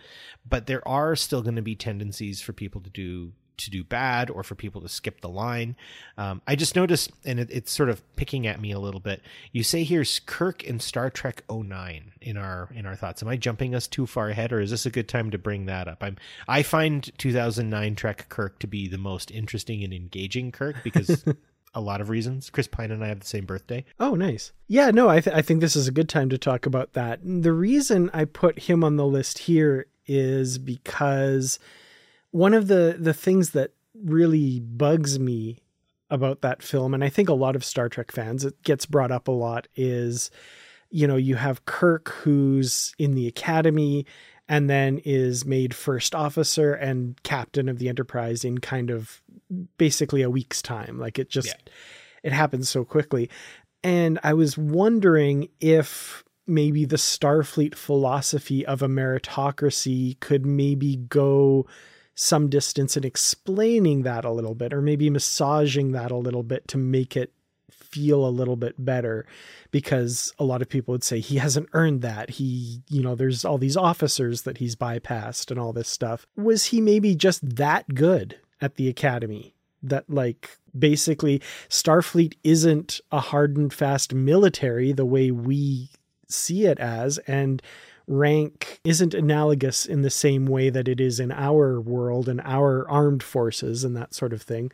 But there are still going to be tendencies for people to do to do bad or for people to skip the line. Um, I just noticed, and it, it's sort of picking at me a little bit, you say here's Kirk in Star Trek oh nine in our in our thoughts. Am I jumping us too far ahead, or is this a good time to bring that up? I'm, I find two thousand nine Trek Kirk to be the most interesting and engaging Kirk because a lot of reasons. Chris Pine and I have the same birthday. Oh, nice. Yeah, no, I, th- I think this is a good time to talk about that. The reason I put him on the list here is because one of the, the things that really bugs me about that film, and I think a lot of Star Trek fans, it gets brought up a lot, is, you know, you have Kirk who's in the academy and then is made first officer and captain of the Enterprise in kind of basically a week's time. Like, it just, yeah. it happens so quickly. And I was wondering if maybe the Starfleet philosophy of a meritocracy could maybe go some distance in explaining that a little bit, or maybe massaging that a little bit to make it feel a little bit better, because a lot of people would say he hasn't earned that. He, you know, there's all these officers that he's bypassed and all this stuff. Was he maybe just that good at the academy that, like, basically Starfleet isn't a hard and fast military the way we see it as, and rank isn't analogous in the same way that it is in our world and our armed forces and that sort of thing.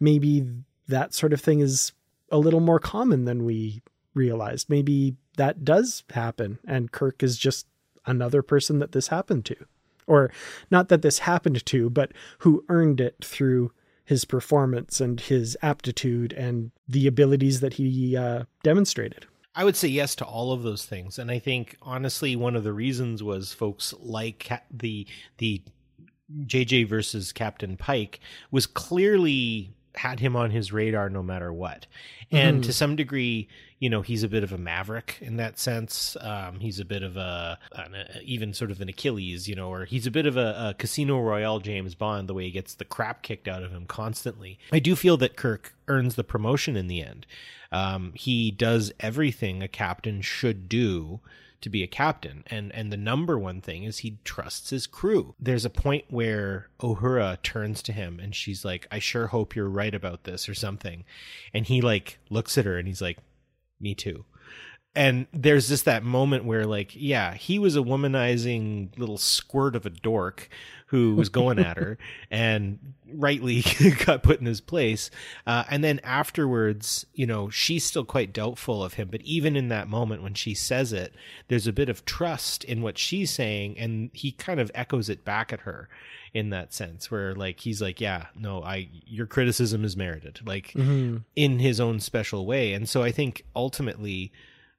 Maybe that sort of thing is a little more common than we realized. Maybe that does happen, and Kirk is just another person that this happened to, or not that this happened to, but who earned it through his performance and his aptitude and the abilities that he uh, demonstrated. I would say yes to all of those things. And I think, honestly, one of the reasons was folks like the the J J versus Captain Pike was clearly had him on his radar no matter what. And mm-hmm. to some degree, you know, he's a bit of a maverick in that sense. Um, he's a bit of a, an, a, even sort of an Achilles, you know, or he's a bit of a, a Casino Royale James Bond, the way he gets the crap kicked out of him constantly. I do feel that Kirk earns the promotion in the end. Um, he does everything a captain should do to be a captain. And and the number one thing is he trusts his crew. There's a point where Uhura turns to him and she's like, I sure hope you're right about this, or something. And he, like, looks at her and he's like, me too. And there's just that moment where, like, yeah, he was a womanizing little squirt of a dork who was going at her and rightly got put in his place. Uh, and then afterwards, you know, she's still quite doubtful of him. But even in that moment when she says it, there's a bit of trust in what she's saying. And he kind of echoes it back at her in that sense where, like, he's like, yeah, no, I, your criticism is merited, like mm-hmm. in his own special way. And so I think ultimately,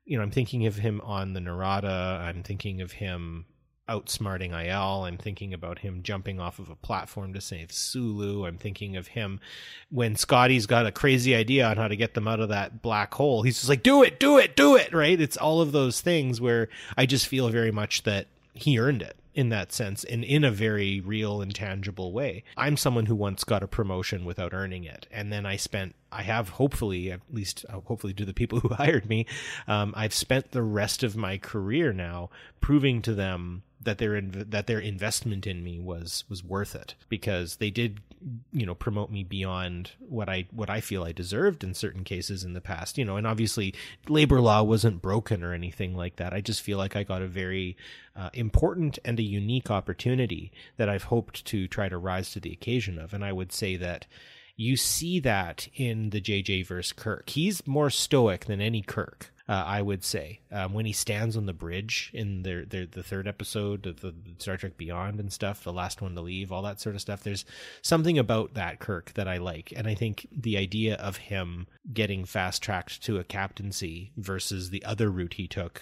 you know, I'm thinking of him on the Narada. I'm thinking of him outsmarting Aiel. I'm thinking about him jumping off of a platform to save Sulu. I'm thinking of him when Scotty's got a crazy idea on how to get them out of that black hole. He's just like, do it, do it, do it, right? It's all of those things where I just feel very much that he earned it in that sense, and in a very real and tangible way. I'm someone who once got a promotion without earning it. And then I spent, I have hopefully, at least hopefully to the people who hired me, um, I've spent the rest of my career now proving to them that their inv- that their investment in me was was worth it, because they did, you know, promote me beyond what I what I feel I deserved in certain cases in the past, you know. And obviously labor law wasn't broken or anything like that. I just feel like I got a very uh, important and a unique opportunity that I've hoped to try to rise to the occasion of. And I would say that you see that in the J J versus Kirk. He's more stoic than any Kirk. uh, I would say. Um, when he stands on the bridge in their, their, the third episode of the Star Trek Beyond and stuff, the last one to leave, all that sort of stuff, there's something about that Kirk that I like. And I think the idea of him getting fast-tracked to a captaincy versus the other route he took,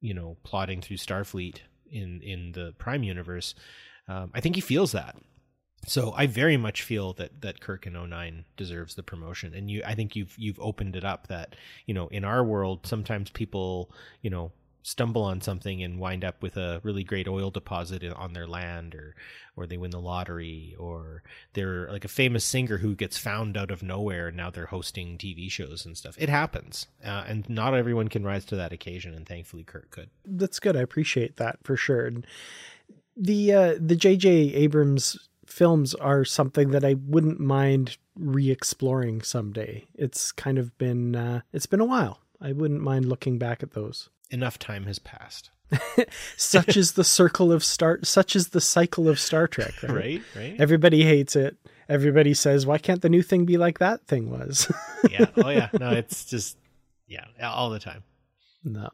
you know, plodding through Starfleet in, in the Prime universe, um, I think he feels that. So I very much feel that, that Kirk in oh nine deserves the promotion. And you, I think you've you've opened it up that, you know, in our world, sometimes people, you know, stumble on something and wind up with a really great oil deposit on their land, or or they win the lottery, or they're like a famous singer who gets found out of nowhere and now they're hosting T V shows and stuff. It happens. Uh, and not everyone can rise to that occasion, and thankfully Kirk could. That's good. I appreciate that for sure. And the uh, the J J Abrams films are something that I wouldn't mind re-exploring someday. It's kind of been, uh, it's been a while. I wouldn't mind looking back at those. Enough time has passed. Such is the circle of Star, such is the cycle of Star Trek, right? Right, right. Everybody hates it. Everybody says, why can't the new thing be like that thing was? Yeah. Oh yeah. No, it's just, yeah, all the time. No.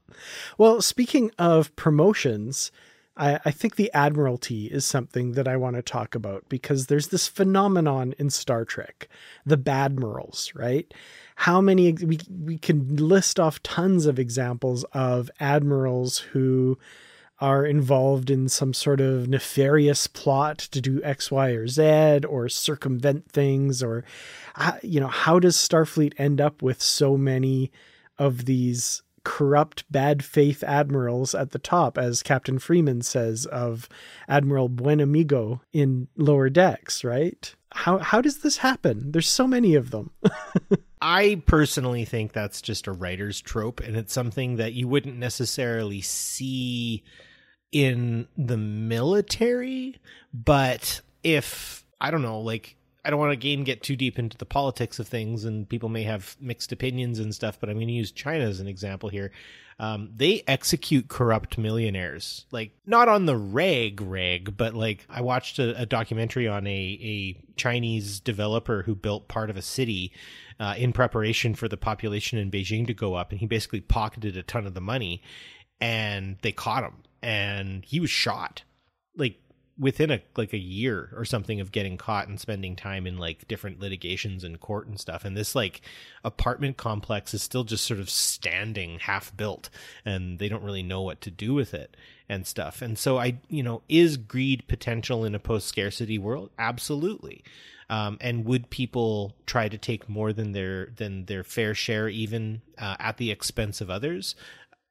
Well, speaking of promotions, I think the Admiralty is something that I want to talk about, because there's this phenomenon in Star Trek, the Badmirals, right? How many, we, we can list off tons of examples of admirals who are involved in some sort of nefarious plot to do X, Y, or Z, or circumvent things, or, you know, how does Starfleet end up with so many of these corrupt, bad faith admirals at the top, as Captain Freeman says of Admiral Buen Amigo in Lower Decks, right? How how does this happen? There's so many of them. I personally think that's just a writer's trope, and it's something that you wouldn't necessarily see in the military. But if, I don't know, like, I don't want to again get too deep into the politics of things, and people may have mixed opinions and stuff, but I'm going to use China as an example here. Um, they execute corrupt millionaires, like not on the reg reg, but like I watched a, a documentary on a, a Chinese developer who built part of a city uh, in preparation for the population in Beijing to go up. And he basically pocketed a ton of the money, and they caught him, and he was shot. Like, within a like a year or something of getting caught and spending time in like different litigations and court and stuff. And this like apartment complex is still just sort of standing half built, and they don't really know what to do with it and stuff. And so I, you know, is greed potential in a post-scarcity world? Absolutely. Um, and would people try to take more than their, than their fair share, even uh, at the expense of others?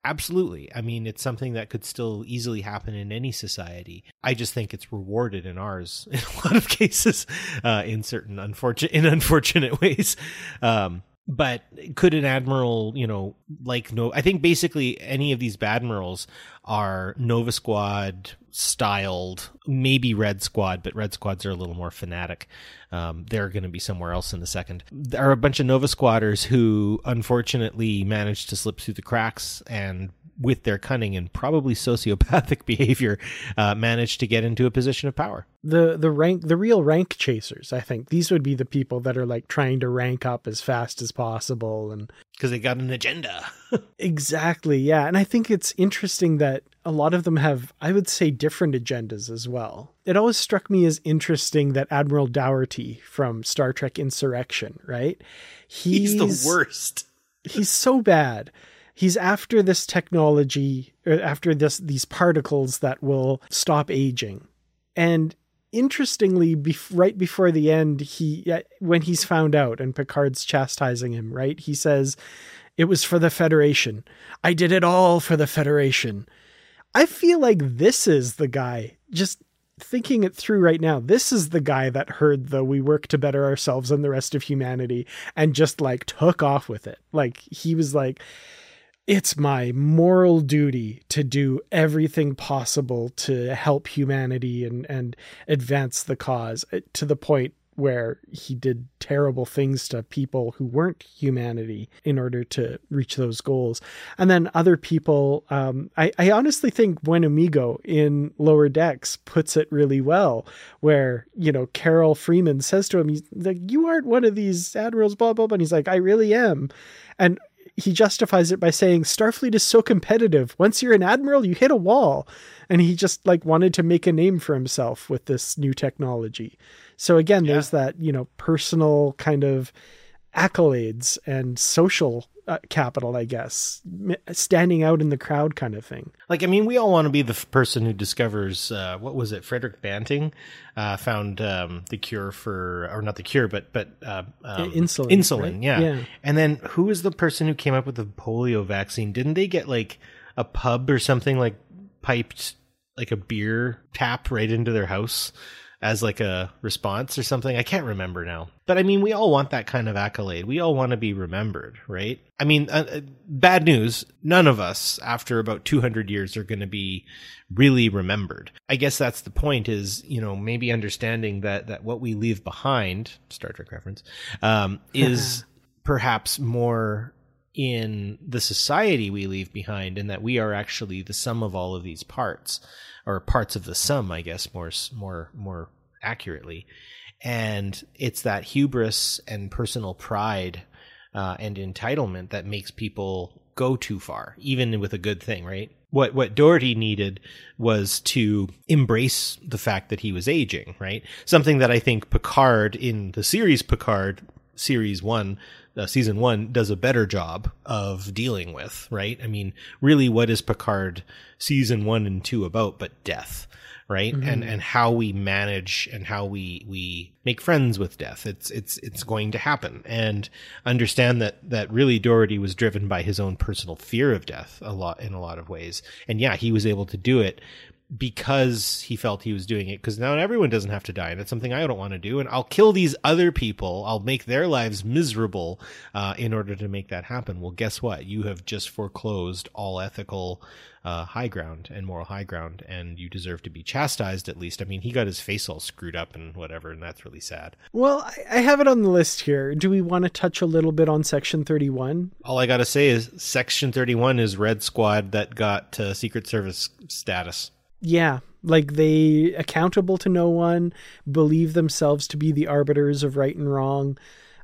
Absolutely. I mean, it's something that could still easily happen in any society. I just think it's rewarded in ours in a lot of cases, uh, in certain unfortunate, in unfortunate ways. Um, but could an admiral, you know, like no, I think basically any of these badmirals are Nova Squad styled, maybe Red Squad, but Red Squads are a little more fanatic. Um, they're going to be somewhere else in a second. There are a bunch of Nova Squatters who unfortunately managed to slip through the cracks, and with their cunning and probably sociopathic behavior, uh, managed to get into a position of power. The the rank, the real rank chasers, I think. These would be the people that are like trying to rank up as fast as possible, and because they got an agenda. Exactly, yeah. And I think it's interesting that a lot of them have, I would say, different agendas as well. It always struck me as interesting that Admiral Dougherty from Star Trek Insurrection, right? He's, he's the worst. He's so bad. He's after this technology, or after this, these particles that will stop aging. And interestingly, bef- right before the end, he, when he's found out and Picard's chastising him, right? He says, "It was for the Federation. I did it all for the Federation." I feel like this is the guy, just thinking it through right now, this is the guy that heard the "we work to better ourselves and the rest of humanity" and just like took off with it. Like he was like, it's my moral duty to do everything possible to help humanity and, and advance the cause, to the point where he did terrible things to people who weren't humanity in order to reach those goals. And then other people, um, I, I honestly think Buen Amigo in Lower Decks puts it really well, where, you know, Carol Freeman says to him, he's like, "You aren't one of these admirals, blah, blah, blah." And he's like, "I really am." And he justifies it by saying, Starfleet is so competitive. Once you're an admiral, you hit a wall. And he just like wanted to make a name for himself with this new technology. So again, yeah. there's that, you know, personal kind of accolades and social uh, capital, I guess, standing out in the crowd kind of thing. Like, I mean, we all want to be the f- person who discovers, uh, what was it? Frederick Banting uh, found um, the cure for, or not the cure, but, but uh, um, insulin. Insulin, right? yeah. yeah. And then who was the person who came up with the polio vaccine? Didn't they get like a pub or something, like piped like a beer tap right into their house as like a response or something? I can't remember now. But I mean, we all want that kind of accolade. We all want to be remembered, right? I mean, uh, bad news. None of us after about two hundred years are going to be really remembered. I guess that's the point is, you know, maybe understanding that, that what we leave behind, Star Trek reference, um, is perhaps more in the society we leave behind, and that we are actually the sum of all of these parts, or parts of the sum, I guess, more, more, more accurately. And it's that hubris and personal pride uh, and entitlement that makes people go too far, even with a good thing, right? What what Doherty needed was to embrace the fact that he was aging, right? Something that I think Picard in the series Picard, series one, Uh, season one does a better job of dealing with, right? I mean, really, what is Picard season one and two about but death, right? Mm-hmm. And and how we manage and how we we make friends with death. It's it's it's going to happen. And understand that that really Doherty was driven by his own personal fear of death a lot in a lot of ways. And yeah, he was able to do it because he felt he was doing it, because now everyone doesn't have to die. And that's something I don't want to do. And I'll kill these other people. I'll make their lives miserable uh, in order to make that happen. Well, guess what? You have just foreclosed all ethical uh, high ground and moral high ground, and you deserve to be chastised at least. I mean, he got his face all screwed up and whatever, and that's really sad. Well, I have it on the list here. Do we want to touch a little bit on Section thirty-one? All I got to say is Section thirty-one is Red Squad that got uh, Secret Service status. Yeah, like they accountable to no one, believe themselves to be the arbiters of right and wrong.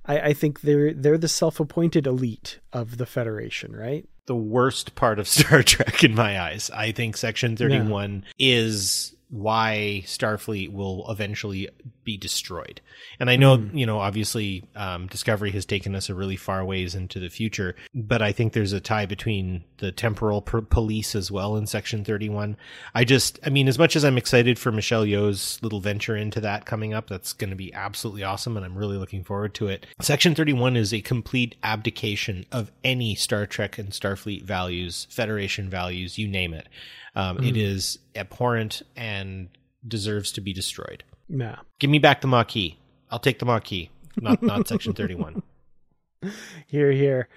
I, I think they're they're the self-appointed elite of the Federation, right? The worst part of Star Trek in my eyes. I think Section thirty-one no. is why Starfleet will eventually be destroyed. And I know, mm. you know, obviously um, Discovery has taken us a really far ways into the future, but I think there's a tie between the temporal per- police as well in Section thirty-one. I just, I mean, as much as I'm excited for Michelle Yeoh's little venture into that coming up, that's going to be absolutely awesome, and I'm really looking forward to it. Section thirty-one is a complete abdication of any Star Trek and Starfleet values, Federation values, you name it. Um, mm. It is abhorrent and deserves to be destroyed. Nah. Give me back the Maquis. I'll take the Maquis, not not Section thirty-one. Here, here.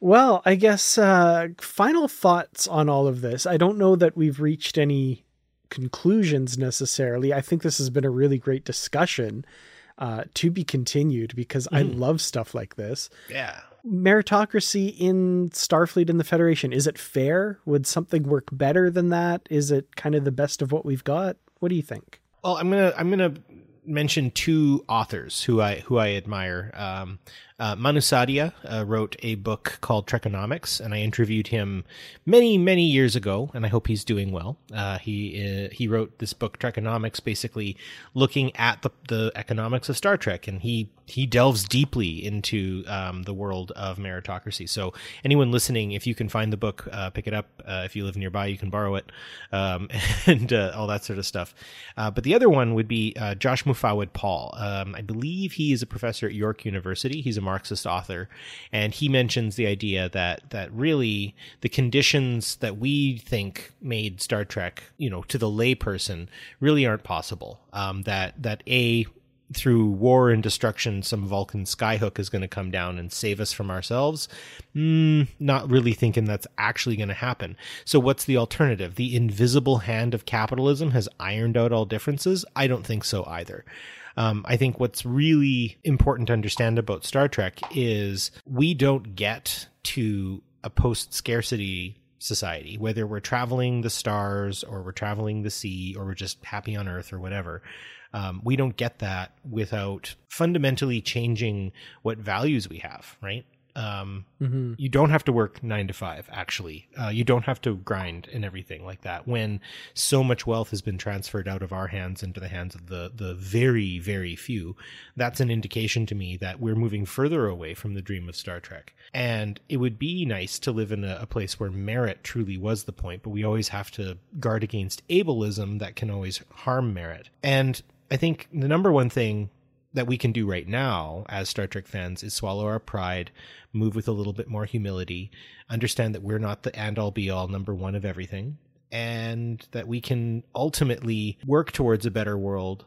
Well, I guess uh, final thoughts on all of this. I don't know that we've reached any conclusions necessarily. I think this has been a really great discussion uh, to be continued, because mm. I love stuff like this. Yeah. Meritocracy in Starfleet and the Federation. Is it fair? Would something work better than that? Is it kind of the best of what we've got? What do you think? Well, I'm gonna I'm gonna mention two authors who I who I admire. Um, uh, Manu Saadia uh, wrote a book called Trekonomics, and I interviewed him many many years ago, and I hope he's doing well. Uh, he uh, he wrote this book Trekonomics, basically looking at the the economics of Star Trek, and he. he delves deeply into um, the world of meritocracy. So anyone listening, if you can find the book, uh, pick it up. Uh, if you live nearby, you can borrow it um, and uh, all that sort of stuff. Uh, but the other one would be uh, Josh Mufawid Paul. Um, I believe he is a professor at York University. He's a Marxist author. And he mentions the idea that that really the conditions that we think made Star Trek, you know, to the layperson really aren't possible. Um, that, that a... through war and destruction, some Vulcan skyhook is going to come down and save us from ourselves. Mm, not really thinking that's actually going to happen. So what's the alternative? The invisible hand of capitalism has ironed out all differences? I don't think so either. Um, I think what's really important to understand about Star Trek is we don't get to a post-scarcity society, whether we're traveling the stars or we're traveling the sea or we're just happy on Earth or whatever. Um, we don't get that without fundamentally changing what values we have, right? Um, mm-hmm. You don't have to work nine to five, actually. Uh, you don't have to grind and everything like that when so much wealth has been transferred out of our hands into the hands of the, the very, very few. That's an indication to me that we're moving further away from the dream of Star Trek. And it would be nice to live in a, a place where merit truly was the point, but we always have to guard against ableism that can always harm merit. And I think the number one thing that we can do right now as Star Trek fans is swallow our pride, move with a little bit more humility, understand that we're not the and all be all number one of everything, and that we can ultimately work towards a better world.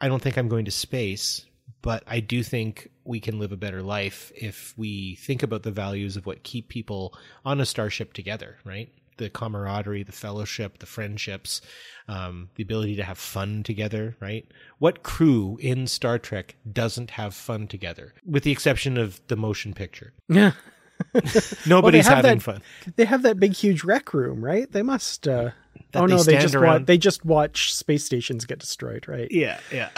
I don't think I'm going to space, but I do think we can live a better life if we think about the values of what keep people on a starship together, right? The camaraderie, the fellowship, the friendships, um, the ability to have fun together, right? What crew in Star Trek doesn't have fun together, with the exception of the motion picture? Yeah. Nobody's well, having that, fun. They have that big, huge rec room, right? They must... Uh... Oh they no! They just watch, they just watch space stations get destroyed, right? Yeah, yeah.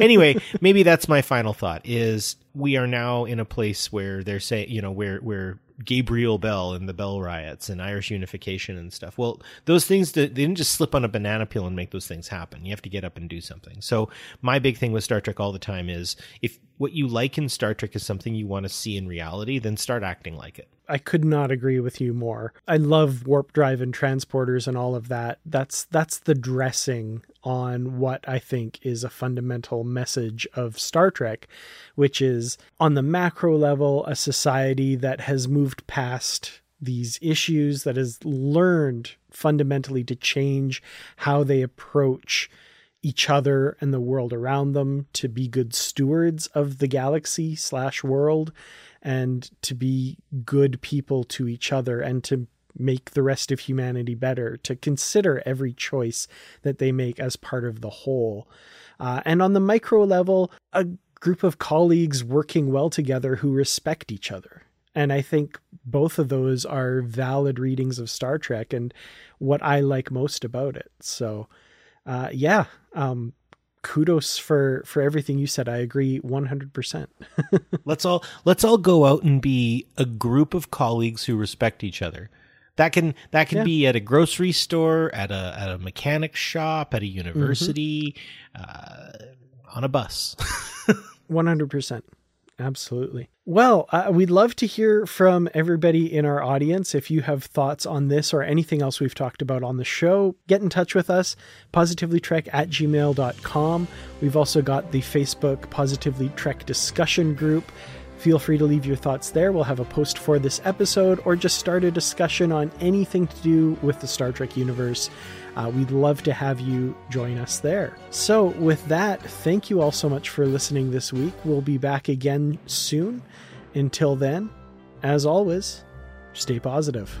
Anyway, maybe that's my final thought: is we are now in a place where they're saying, you know, where where Gabriel Bell and the Bell Riots and Irish Unification and stuff. Well, those things they didn't just slip on a banana peel and make those things happen. You have to get up and do something. So my big thing with Star Trek all the time is if what you like in Star Trek is something you want to see in reality, then start acting like it. I could not agree with you more. I love warp drive and transporters and all of that. That's that's the dressing on what I think is a fundamental message of Star Trek, which is on the macro level, a society that has moved past these issues, that has learned fundamentally to change how they approach each other and the world around them, to be good stewards of the galaxy slash world, and to be good people to each other, and to make the rest of humanity better, to consider every choice that they make as part of the whole. Uh, and on the micro level, a group of colleagues working well together who respect each other. And I think both of those are valid readings of Star Trek and what I like most about it. So uh, yeah, um, kudos for, for everything you said. I agree one hundred percent. Let's all, let's all go out and be a group of colleagues who respect each other. That can, that can yeah. be at a grocery store, at a, at a mechanic shop, at a university, mm-hmm. uh, on a bus. one hundred percent. Absolutely. Well, uh, we'd love to hear from everybody in our audience. If you have thoughts on this or anything else we've talked about on the show, get in touch with us, positively trek at gmail dot com. We've also got the Facebook Positively Trek discussion group. Feel free to leave your thoughts there. We'll have a post for this episode, or just start a discussion on anything to do with the Star Trek universe. Uh, we'd love to have you join us there. So with that, thank you all so much for listening this week. We'll be back again soon. Until then, as always, stay positive.